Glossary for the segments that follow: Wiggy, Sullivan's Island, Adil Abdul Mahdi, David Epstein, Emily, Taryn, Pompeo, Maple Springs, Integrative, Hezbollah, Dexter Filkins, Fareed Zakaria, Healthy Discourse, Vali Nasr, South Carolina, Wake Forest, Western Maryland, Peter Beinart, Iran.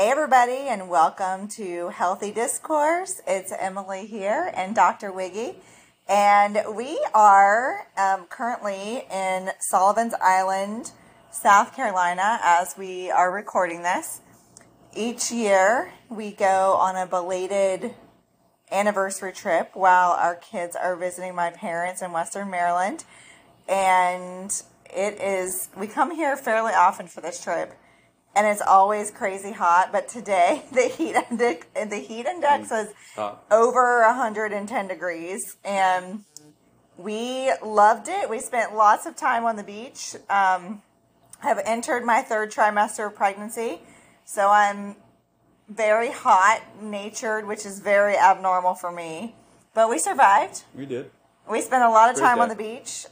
Hey everybody, and welcome to Healthy Discourse. It's Emily here and Dr. Wiggy, and we are currently in Sullivan's Island, South Carolina, as we are recording this. Each year we go on a belated anniversary trip while our kids are visiting my parents in Western Maryland, and we come here fairly often for this trip. And it's always crazy hot, but today the heat index was over 110 degrees, and we loved it. We spent lots of time on the beach. I've entered my third trimester of pregnancy, so I'm very hot-natured, which is very abnormal for me. But we survived. We did. We spent a lot of time on the beach.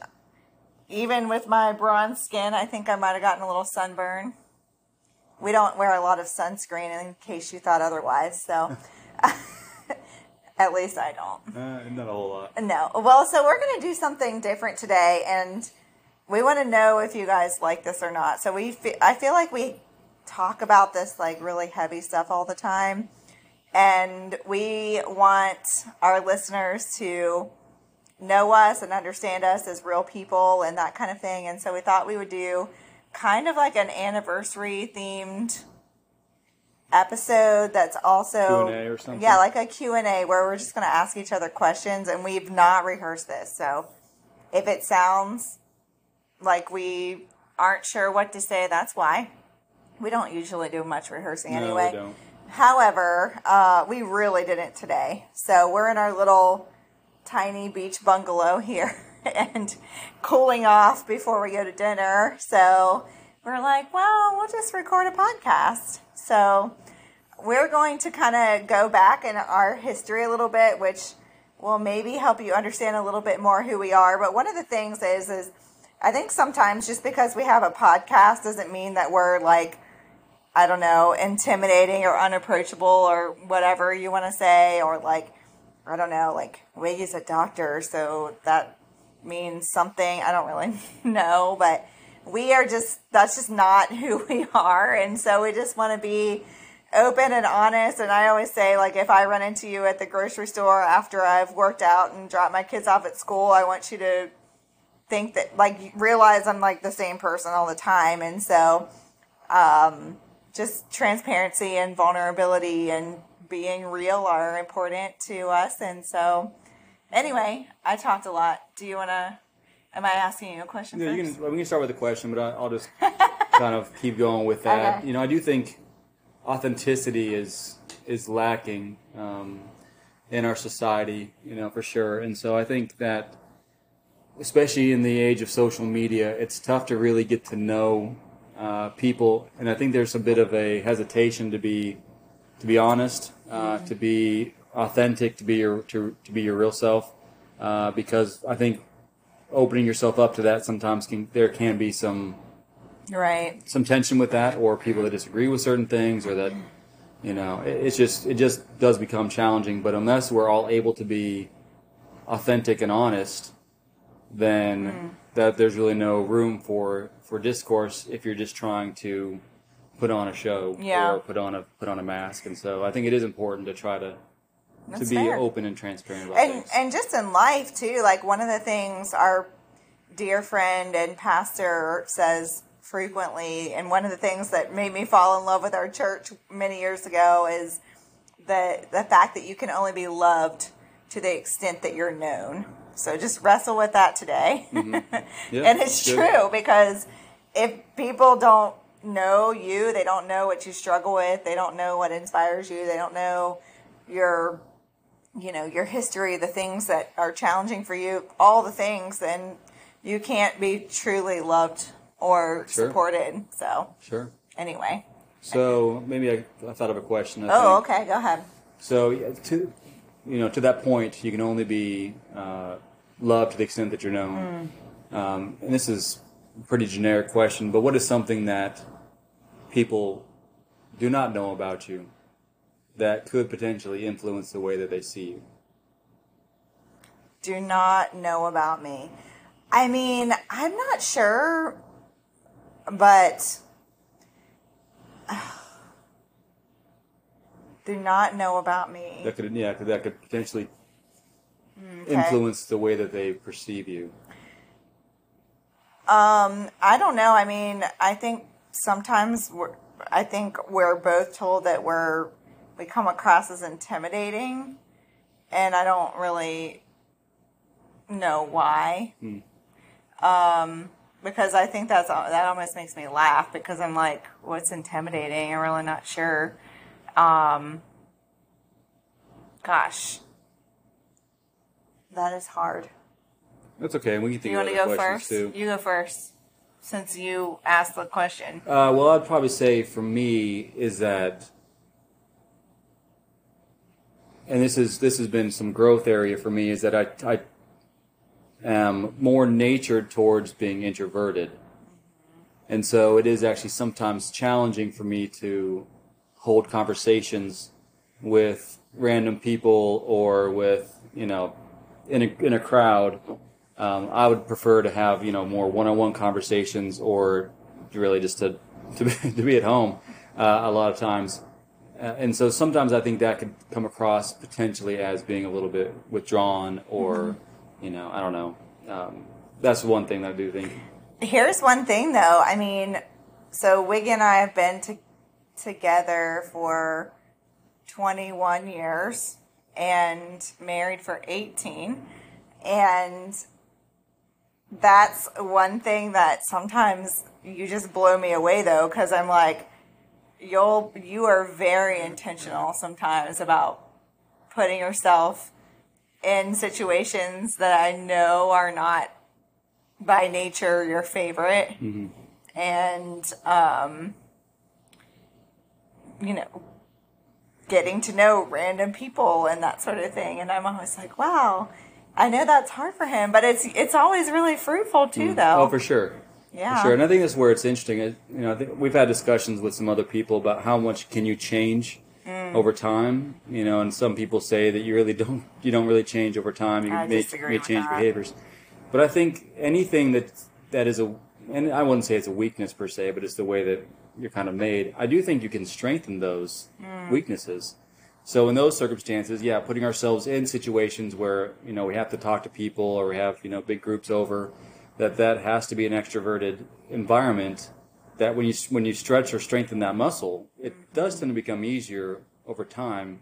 Even with my bronze skin, I think I might have gotten a little sunburn. We don't wear a lot of sunscreen, in case you thought otherwise, so at least I don't. Not a whole lot. No. Well, so we're going to do something different today, and we want to know if you guys like this or not. So I feel like we talk about this, like, really heavy stuff all the time, and we want our listeners to know us and understand us as real people and that kind of thing, and so we thought we would do kind of like an anniversary themed episode that's also Q&A or something. Yeah, like a Q&A where we're just going to ask each other questions, and we've not rehearsed this. So if it sounds like we aren't sure what to say, that's why. We don't usually do much rehearsing anyway. No, we don't. However, we really didn't today. So we're in our little tiny beach bungalow here and cooling off before we go to dinner. So we're like, well, we'll just record a podcast. So we're going to kind of go back in our history a little bit, which will maybe help you understand a little bit more who we are. But one of the things is I think sometimes just because we have a podcast doesn't mean that we're like, I don't know, intimidating or unapproachable or whatever you want to say, or like, I don't know, like Wiggy's a doctor, so that means something. I don't really know, but that's just not who we are. And so we just want to be open and honest. And I always say, like, if I run into you at the grocery store after I've worked out and dropped my kids off at school, I want you to think that, like, realize I'm like the same person all the time. And so, just transparency and vulnerability and being real are important to us. And so, anyway, I talked a lot. Am I asking you a question first? We can start with a question, but I'll just kind of keep going with that. Okay. You know, I do think authenticity is lacking in our society, you know, for sure. And so I think that, especially in the age of social media, it's tough to really get to know people. And I think there's a bit of a hesitation to be honest, to be authentic, to be your real self, because I think opening yourself up to that sometimes there can be some tension with that, or people that disagree with certain things, or that, you know, it just does become challenging. But unless we're all able to be authentic and honest, then that there's really no room for discourse if you're just trying to put on a show or put on a mask. And so I think it is important to try to. That's to be fair. Open and transparent about things. And just in life, too, like one of the things our dear friend and pastor says frequently, and one of the things that made me fall in love with our church many years ago is the fact that you can only be loved to the extent that you're known. So just wrestle with that today. Mm-hmm. Yep, and it's true, because if people don't know you, they don't know what you struggle with, they don't know what inspires you, they don't know your history, the things that are challenging for you, all the things, then you can't be truly loved or supported. So, anyway. So, maybe I thought of a question. Okay. Go ahead. So, to that point, you can only be loved to the extent that you're known. And this is a pretty generic question, but what is something that people do not know about you that could potentially influence the way that they see you? Do not know about me. I mean, I'm not sure, but do not know about me. That could potentially influence the way that they perceive you. I don't know. I mean, I think sometimes we're both told that we come across as intimidating, and I don't really know why. Hmm. Because I think that almost makes me laugh, because I'm like, what's intimidating? I'm really not sure. Gosh, that is hard. That's okay. We can think of other questions first? Too. You go first, since you asked the question. Well, I'd probably say for me is that, and this has been some growth area for me, is that I am more natured towards being introverted, and so it is actually sometimes challenging for me to hold conversations with random people or with, in a crowd. I would prefer to have, more one-on-one conversations, or really just to be at home a lot of times. And so sometimes I think that could come across potentially as being a little bit withdrawn or, I don't know. That's one thing that I do think. Here's one thing, though. I mean, so Wiggy and I have been together for 21 years and married for 18. And that's one thing that sometimes you just blow me away, though, because I'm like, you are very intentional sometimes about putting yourself in situations that I know are not by nature your favorite. Mm-hmm. And, getting to know random people and that sort of thing. And I'm always like, wow, I know that's hard for him, but it's always really fruitful too, though. Oh, for sure. Yeah. For sure. And I think that's where it's interesting. I think we've had discussions with some other people about how much can you change over time, and some people say that you don't really change over time. You may change behaviors. But I think anything that is and I wouldn't say it's a weakness per se, but it's the way that you're kind of made. I do think you can strengthen those weaknesses. So in those circumstances, yeah, putting ourselves in situations where, we have to talk to people or we have, big groups over, that has to be an extroverted environment, that when you stretch or strengthen that muscle, it does tend to become easier over time.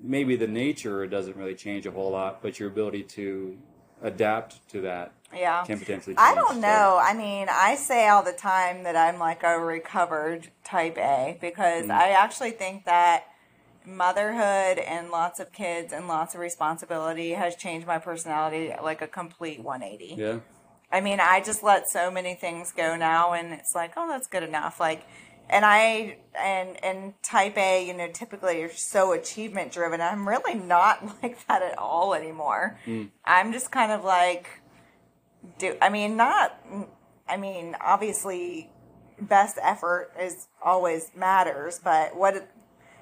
Maybe the nature doesn't really change a whole lot, but your ability to adapt to that can potentially change. I don't know. I mean, I say all the time that I'm like a recovered type A, because I actually think that motherhood and lots of kids and lots of responsibility has changed my personality like a complete 180. Yeah. I mean, I just let so many things go now, and it's like, oh, that's good enough. Like, and type A, typically you're so achievement driven. I'm really not like that at all anymore. I'm just kind of like, obviously best effort is always matters, but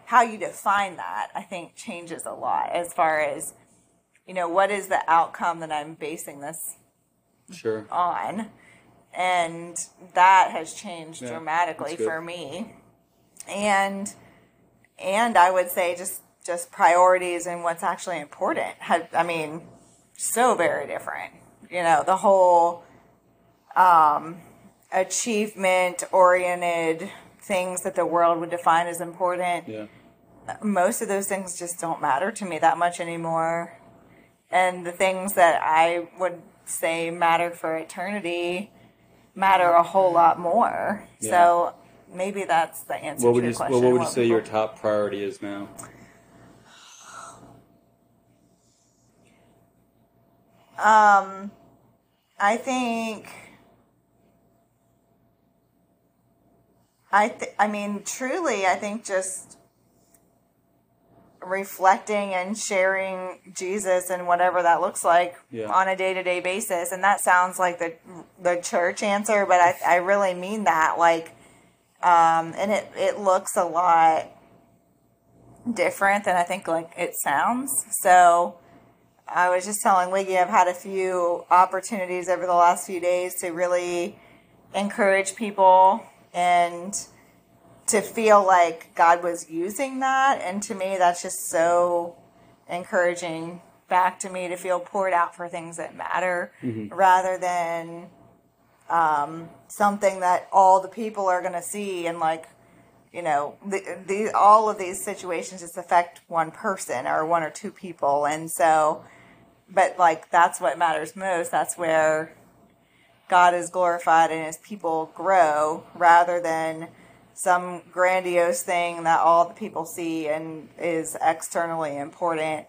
how you define that, I think, changes a lot as far as, what is the outcome that I'm basing this on? And that has changed dramatically for me. And I would say just priorities and what's actually important. So very different. The whole achievement-oriented things that the world would define as important. Yeah. Most of those things just don't matter to me that much anymore. And the things that I would say matter for eternity matter a whole lot more. Yeah. So maybe that's the answer to the question. What would you say your top priority is now? I think just reflecting and sharing Jesus and whatever that looks like on a day-to-day basis. And that sounds like the church answer, but I really mean that. Like, and it looks a lot different than I think like it sounds. So I was just telling Wiggy, I've had a few opportunities over the last few days to really encourage people and to feel like God was using that. And to me, that's just so encouraging back to me to feel poured out for things that matter rather than something that all the people are going to see. And like, you know, all of these situations just affect one person or one or two people. And so, but like, that's what matters most. That's where God is glorified and his people grow rather than some grandiose thing that all the people see and is externally important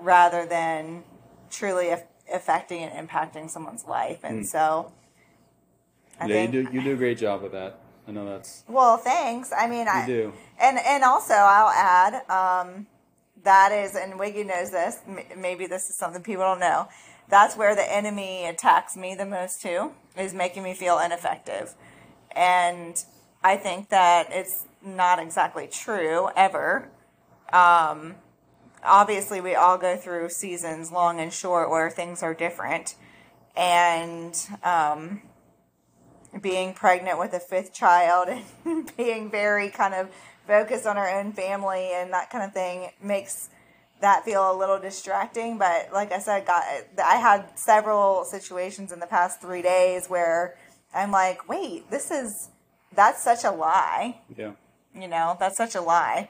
rather than truly affecting and impacting someone's life. And so I think you do a great job with that. I know that's... Well, thanks. I mean, you do. And also I'll add, that is, and Wiggy knows this, maybe this is something people don't know. That's where the enemy attacks me the most too, is making me feel ineffective. And I think that it's not exactly true ever. Obviously, we all go through seasons, long and short, where things are different. And being pregnant with a 5th child and being very kind of focused on our own family and that kind of thing makes that feel a little distracting. But like I said, I had several situations in the past 3 days where I'm like, wait, that's such a lie. Yeah. You know, that's such a lie.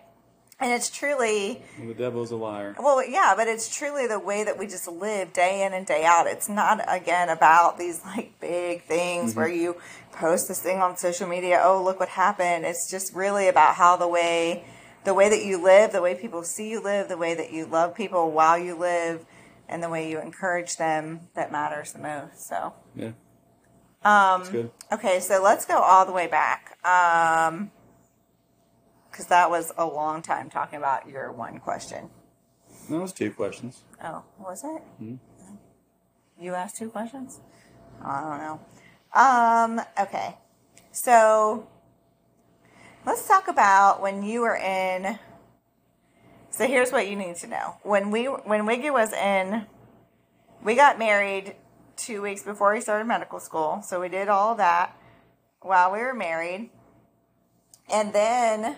And it's truly... Well, the devil's a liar. Well, yeah, but it's truly the way that we just live day in and day out. It's not, again, about these, like, big things where you post this thing on social media, oh, look what happened. It's just really about how the way that you live, the way people see you live, the way that you love people while you live, and the way you encourage them that matters the most, so... Yeah. That's good. Okay, so let's go all the way back. Because that was a long time talking about your one question. That was 2 questions. Oh, was it? You asked 2 questions? I don't know. Okay. So let's talk about when you were in... So here's what you need to know. When Wiggy was in... We got married 2 weeks before he started medical school. So we did all that while we were married. And then...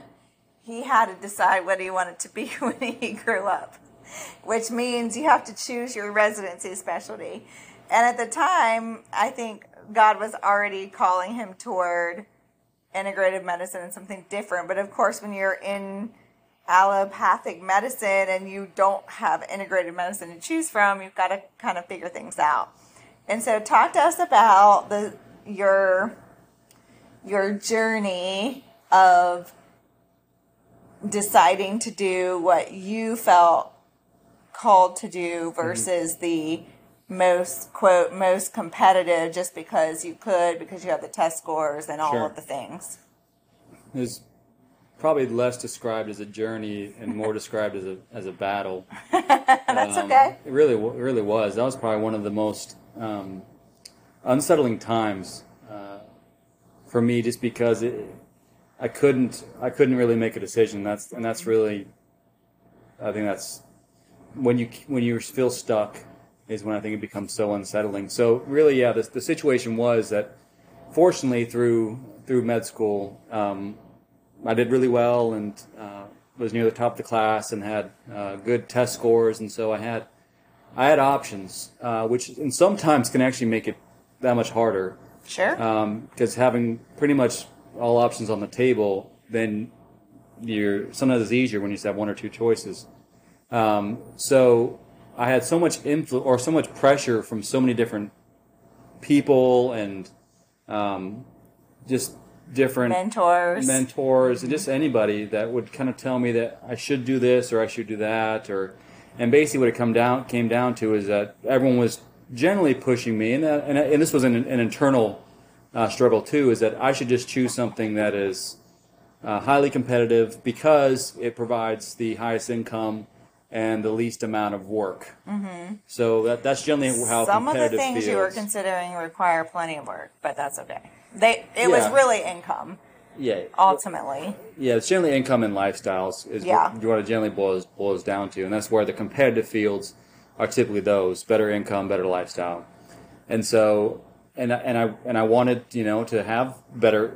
He had to decide what he wanted to be when he grew up, which means you have to choose your residency specialty. And at the time, I think God was already calling him toward integrative medicine and something different. But of course, when you're in allopathic medicine and you don't have integrative medicine to choose from, you've got to kind of figure things out. And so talk to us about your journey of deciding to do what you felt called to do versus the most competitive just because you have the test scores and all of the things. It's probably less described as a journey and more described as a battle. That's okay. It really was. That was probably one of the most unsettling times for me, just because I couldn't really make a decision. That's really, I think that's when you feel stuck is when I think it becomes so unsettling. So really, yeah, the situation was that fortunately through med school, I did really well and was near the top of the class and had good test scores. And so I had options, which and sometimes can actually make it that much harder. Sure. Because having pretty much all options on the table, then sometimes it's easier when you just have 1 or 2 choices. So I had so much influence or so much pressure from so many different people and just different mentors and just anybody that would kind of tell me that I should do this or I should do that, and basically what it came down to is that everyone was generally pushing me, and this was an internal struggle too, is that I should just choose something that is highly competitive because it provides the highest income and the least amount of work. So that's generally how some competitive of the things you were considering require plenty of work, but that's okay. It was really income. Yeah. Ultimately. Yeah, it's generally income and lifestyles is what it generally boils down to, and that's where the competitive fields are typically those better income, better lifestyle, and so. And I wanted, you know, to have better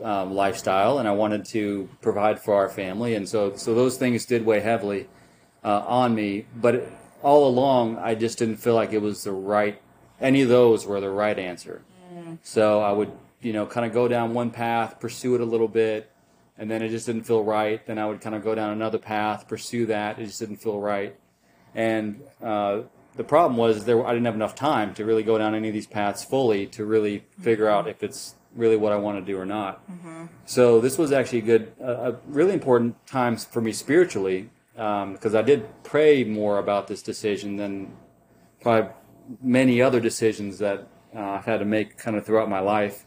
lifestyle, and I wanted to provide for our family, and so those things did weigh heavily on me. But all along, I just didn't feel like it was the right. Any of those were the right answer. Mm. So I would, kind of go down one path, pursue it a little bit, and then it just didn't feel right. Then I would kind of go down another path, pursue that. It just didn't feel right, and the problem was I didn't have enough time to really go down any of these paths fully to really figure out if it's really what I want to do or not. Mm-hmm. So this was actually really important times for me spiritually, because I did pray more about this decision than probably many other decisions that I've had to make kind of throughout my life.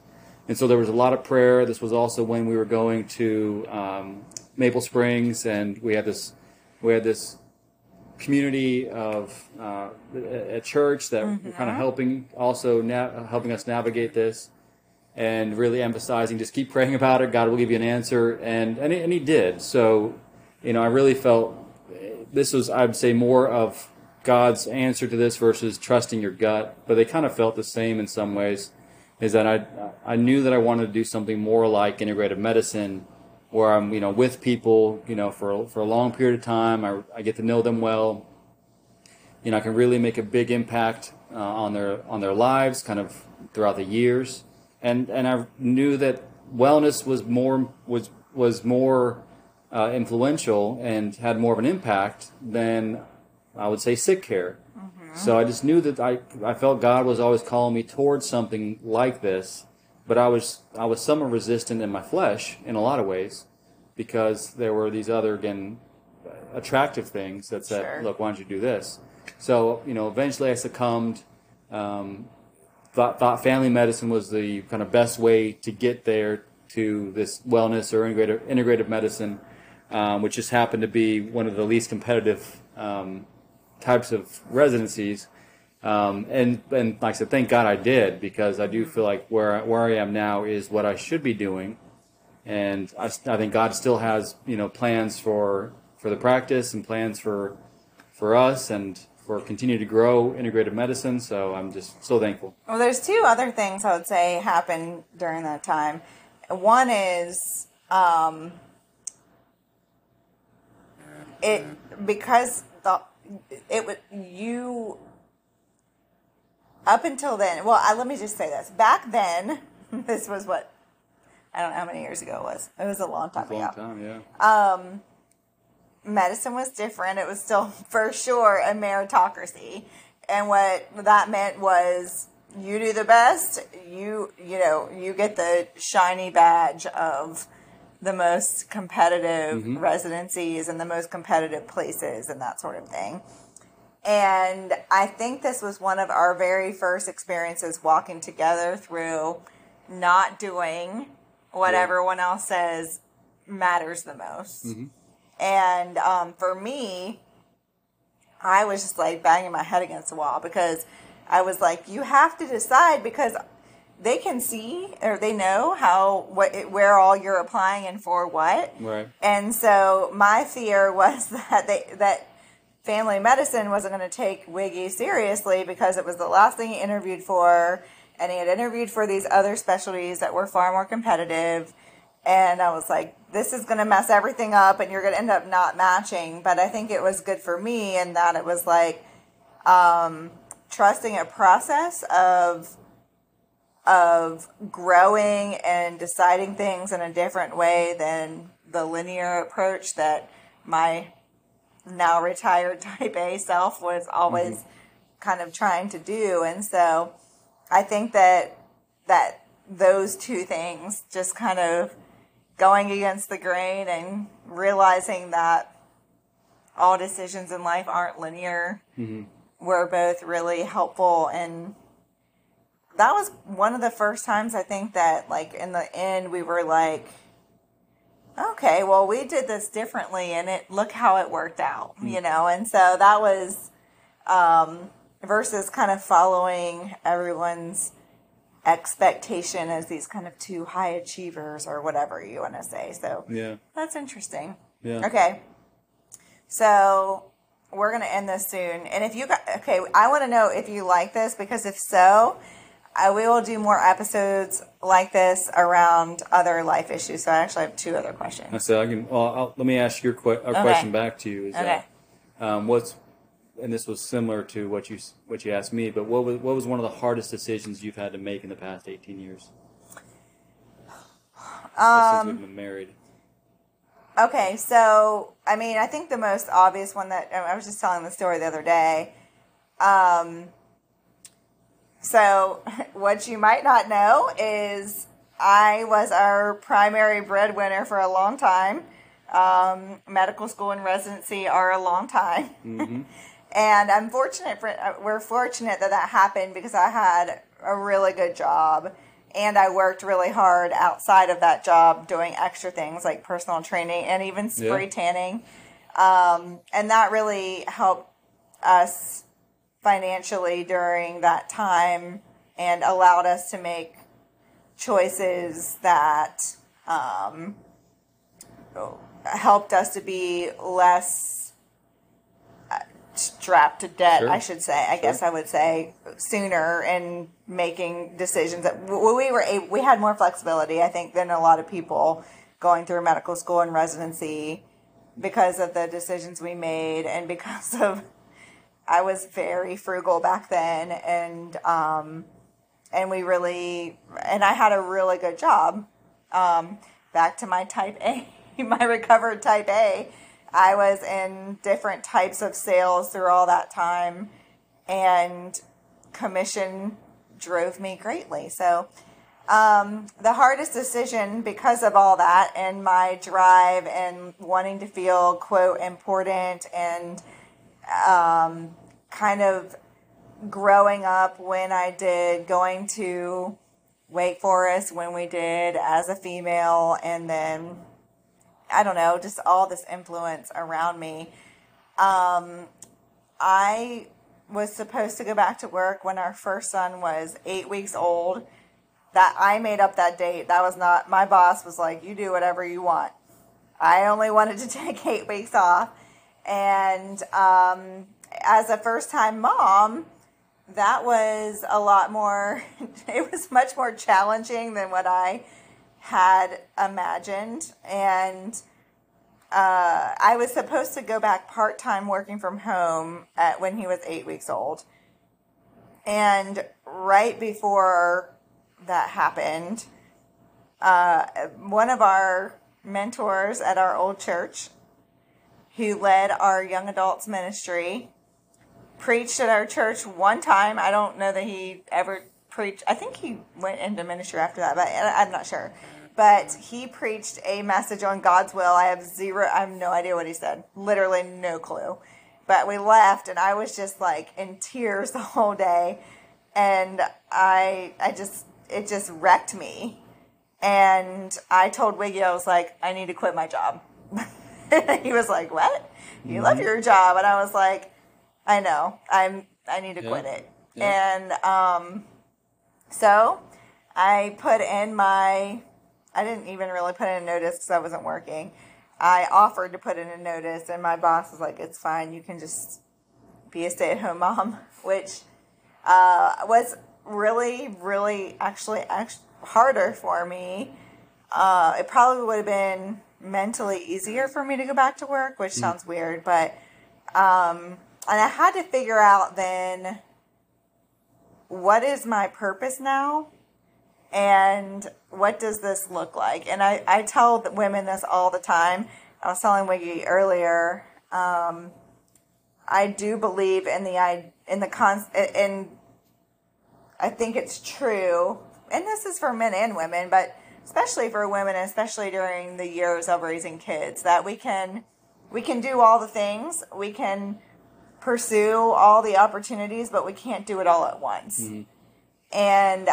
And so there was a lot of prayer. This was also when we were going to Maple Springs, and we had this community of a church that were kind of helping us navigate this, and really emphasizing just keep praying about it. God will give you an answer, and He did. So, I really felt this was, I'd say, more of God's answer to this versus trusting your gut. But they kind of felt the same in some ways. Is that I knew that I wanted to do something more like integrative medicine, where I'm, with people, for a long period of time. I get to know them well. I can really make a big impact on their lives, kind of throughout the years. And I knew that wellness was more influential and had more of an impact than, I would say, sick care. Mm-hmm. So I just knew that I felt God was always calling me towards something like this. But I was somewhat resistant in my flesh in a lot of ways, because there were these other, again, attractive things that said, sure, look, why don't you do this? So, eventually I succumbed, thought family medicine was the kind of best way to get there to this wellness or integrative medicine, which just happened to be one of the least competitive types of residencies. And like I said, thank God I did, because I do feel like where I am now is what I should be doing. And I think God still has, plans for the practice and plans for us and for continue to grow integrative medicine. So I'm just so thankful. Well, there's two other things I would say happened during that time. One is, up until then, let me just say this. Back then, this was what, I don't know how many years ago it was. It was a long time ago. Yeah. Medicine was different. It was still, for sure, a meritocracy. And what that meant was, you do the best, you get the shiny badge of the most competitive residencies and the most competitive places and that sort of thing. And I think this was one of our very first experiences walking together through not doing what everyone else says matters the most. Mm-hmm. And for me, I was just like banging my head against the wall, because I was like, you have to decide, because they can see, or they know where all you're applying and for what. Right. And so my fear was that family medicine wasn't going to take Wiggy seriously, because it was the last thing he interviewed for, and he had interviewed for these other specialties that were far more competitive. And I was like, this is going to mess everything up, and you're going to end up not matching. But I think it was good for me in that it was like trusting a process of growing and deciding things in a different way than the linear approach that my now retired type A self was always kind of trying to do. And so I think that those two things, just kind of going against the grain and realizing that all decisions in life aren't linear, were both really helpful. And that was one of the first times, I think, that like in the end we were like, okay, well, we did this differently, and look how it worked out, And so that was, versus kind of following everyone's expectation as these kind of two high achievers or whatever you want to say. So that's interesting. Yeah. Okay. So we're going to end this soon. And I want to know if you like this, because if so, We will do more episodes like this around other life issues. So I actually have two other questions. Let me ask your question back to you. And this was similar to what you asked me, but what was one of the hardest decisions you've had to make in the past 18 years? Since we've been married. Okay, so, I mean, I think the most obvious one that, I was just telling the story the other day. So, what you might not know is I was our primary breadwinner for a long time. Medical school and residency are a long time. Mm-hmm. And we're fortunate that happened because I had a really good job. And I worked really hard outside of that job doing extra things like personal training and even spray tanning. And that really helped us financially during that time and allowed us to make choices that helped us to be less strapped to debt, I guess I would say, sooner and making decisions that we had more flexibility, I think, than a lot of people going through medical school and residency because of the decisions we made and because of I was very frugal back then, and I had a really good job. Back to my type A, my recovered type A. I was in different types of sales through all that time, and commission drove me greatly. So the hardest decision because of all that and my drive and wanting to feel, quote, important and kind of growing up when I did, going to Wake Forest when we did as a female, and then I don't know, just all this influence around me. I was supposed to go back to work when our first son was 8 weeks old. That I made up that date. That was not, my boss was like, you do whatever you want. I only wanted to take 8 weeks off. And as a first-time mom, that was a lot more, it was much more challenging than what I had imagined. And I was supposed to go back part-time working from home when he was 8 weeks old. And right before that happened, one of our mentors at our old church, who led our young adults ministry, preached at our church one time. I don't know that he ever preached. I think he went into ministry after that, but I'm not sure. But he preached a message on God's will. I have no idea what he said. Literally no clue. But we left, and I was just like in tears the whole day. And it just wrecked me. And I told Wiggy, I was like, I need to quit my job. He was like, what? You love your job. And I was like, I know. I need to quit it. Yeah. And so I put in I didn't even really put in a notice because I wasn't working. I offered to put in a notice, and my boss was like, it's fine. You can just be a stay-at-home mom, which was really, really actually harder for me. It probably would have been mentally easier for me to go back to work, which sounds weird, but and I had to figure out then what is my purpose now and what does this look like. And I tell the women this all the time. I was telling Wiggy earlier, I do believe I think it's true, and this is for men and women, but especially for women, especially during the years of raising kids, that we can do all the things, we can pursue all the opportunities, but we can't do it all at once. Mm-hmm. And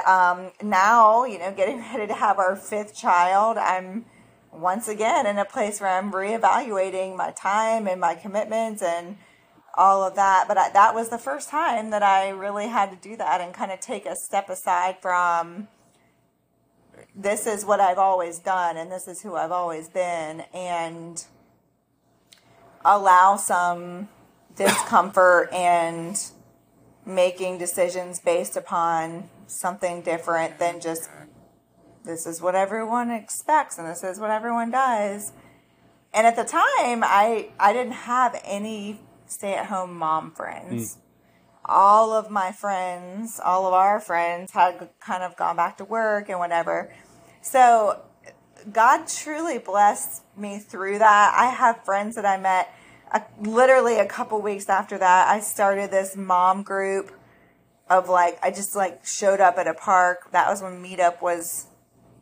now, getting ready to have our fifth child, I'm once again in a place where I'm reevaluating my time and my commitments and all of that. But that was the first time that I really had to do that and kind of take a step aside from, this is what I've always done and this is who I've always been, and allow some discomfort and making decisions based upon something different than just this is what everyone expects and this is what everyone does. And at the time, I didn't have any stay-at-home mom friends. Mm. All of my friends, all of our friends had kind of gone back to work and whatever. So God truly blessed me through that. I have friends that I met literally a couple weeks after that. I started this mom group of I just showed up at a park. That was when Meetup was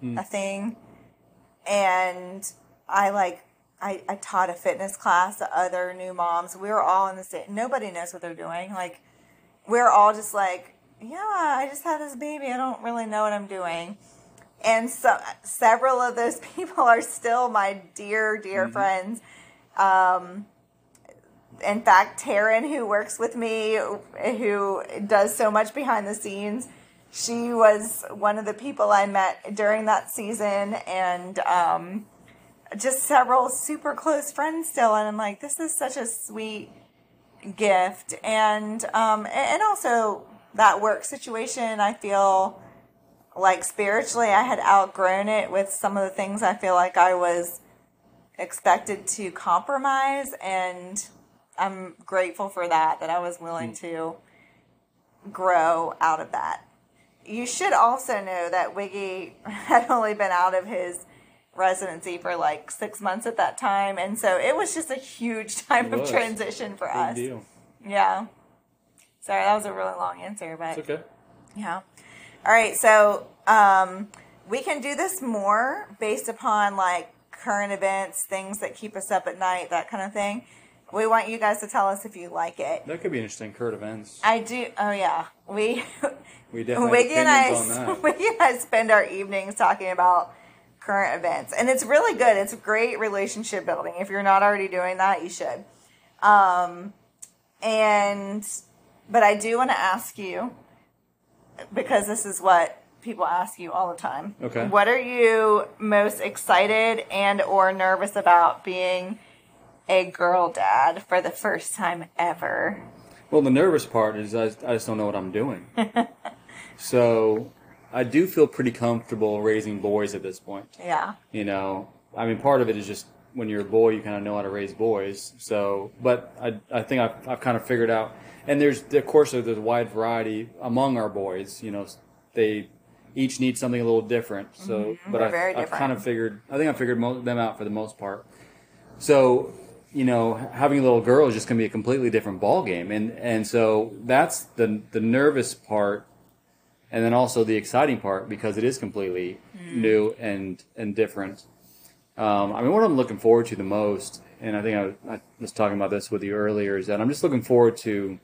a thing. And I taught a fitness class to other new moms. We were all in the same. Nobody knows what they're doing. We're all just yeah, I just had this baby. I don't really know what I'm doing. And so several of those people are still my dear, dear friends. In fact, Taryn, who works with me, who does so much behind the scenes, she was one of the people I met during that season. And, just several super close friends still. And I'm like, this is such a sweet gift. And and also that work situation, I feel like spiritually I had outgrown it with some of the things I feel like I was expected to compromise. And I'm grateful for that I was willing to grow out of that. You should also know that Wiggy had only been out of his residency for 6 months at that time, and so it was just a huge time of transition for us. Big deal. Yeah. Sorry, that was a really long answer, but it's okay. Yeah. All right, so we can do this more based upon current events, things that keep us up at night, that kind of thing. We want you guys to tell us if you like it. That could be interesting, current events. I do. Oh yeah, we definitely. Wiggy and I spend our evenings talking about current events, and it's really good. It's great relationship building. If you're not already doing that, you should. But I do want to ask you, because this is what people ask you all the time. Okay. What are you most excited and or nervous about being a girl dad for the first time ever? Well, the nervous part is I just don't know what I'm doing. So I do feel pretty comfortable raising boys at this point. Yeah. I mean, part of it is just when you're a boy, you kind of know how to raise boys. So, but I think I've kind of figured out, and there's a wide variety among our boys. They each need something a little different. So, but I think I figured most of them out for the most part. So, having a little girl is just going to be a completely different ball game. And so that's the nervous part. And then also the exciting part, because it is completely new and different. What I'm looking forward to the most, and I think I was talking about this with you earlier, is that I'm just looking forward to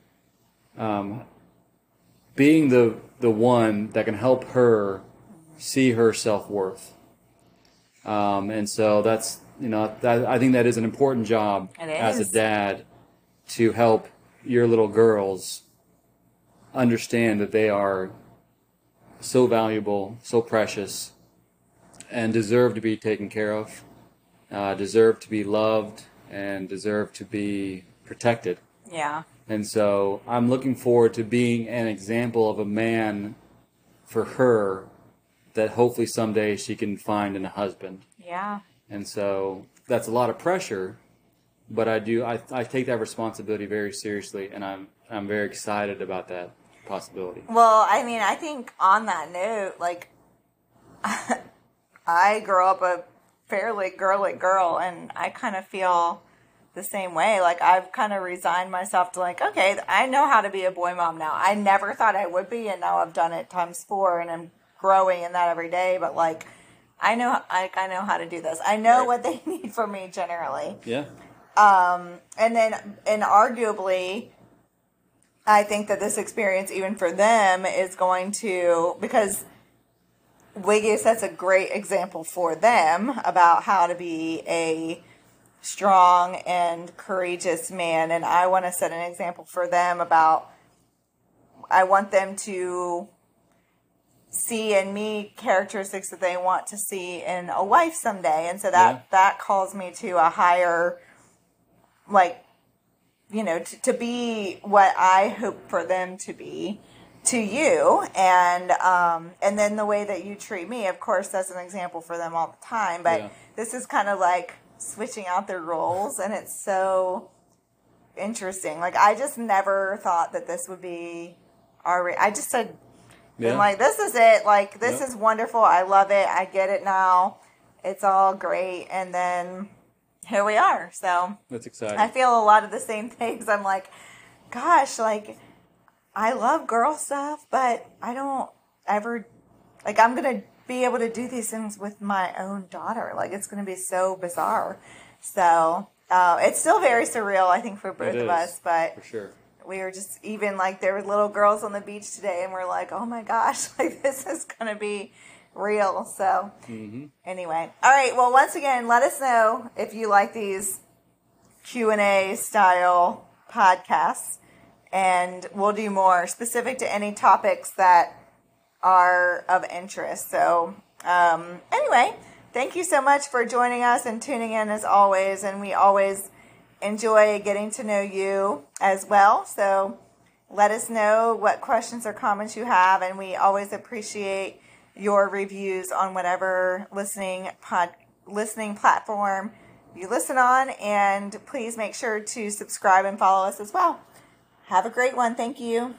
being the one that can help her see her self-worth. And so that's, I think that is an important job as a dad, to help your little girls understand that they are so valuable, so precious, and deserve to be taken care of, deserve to be loved, and deserve to be protected. Yeah. And so I'm looking forward to being an example of a man for her that hopefully someday she can find in a husband. Yeah. And so that's a lot of pressure, but I take that responsibility very seriously, and I'm very excited about that possibility. Well, I mean, I think on that note, I grew up a fairly girly girl, and I kind of feel the same way. I've kind of resigned myself to okay, I know how to be a boy mom now. I never thought I would be, and now I've done it times 4, and I'm growing in that every day. But I know how to do this. I know what they need from me generally. Yeah. And arguably, I think that this experience, even for them, is going to, because Wiggy sets a great example for them about how to be a strong and courageous man. And I want to set an example for them about, I want them to see in me characteristics that they want to see in a wife someday. And so that calls me to a higher, to be what I hope for them to be. to you, and then the way that you treat me, of course, that's an example for them all the time, but yeah. This is kind of like switching out their roles, and it's so interesting. Like, I just never thought that this would be our I just said, yeah. Like, this is it. Like, this yep. is wonderful. I love it. I get it now. It's all great. And then here we are. So that's exciting. I feel a lot of the same things. I'm like, gosh, like, I love girl stuff, but I don't ever, like, I'm going to be able to do these things with my own daughter. Like, it's going to be so bizarre. So it's still very surreal, I think, for both of us. But for sure. We were just, even like, there were little girls on the beach today, and we're like, oh my gosh, like, this is going to be real. So mm-hmm. Anyway. All right. Well, once again, let us know if you like these Q&A style podcasts. And we'll do more specific to any topics that are of interest. So anyway, thank you so much for joining us and tuning in as always. And we always enjoy getting to know you as well. So let us know what questions or comments you have. And we always appreciate your reviews on whatever listening platform you listen on. And please make sure to subscribe and follow us as well. Have a great one. Thank you.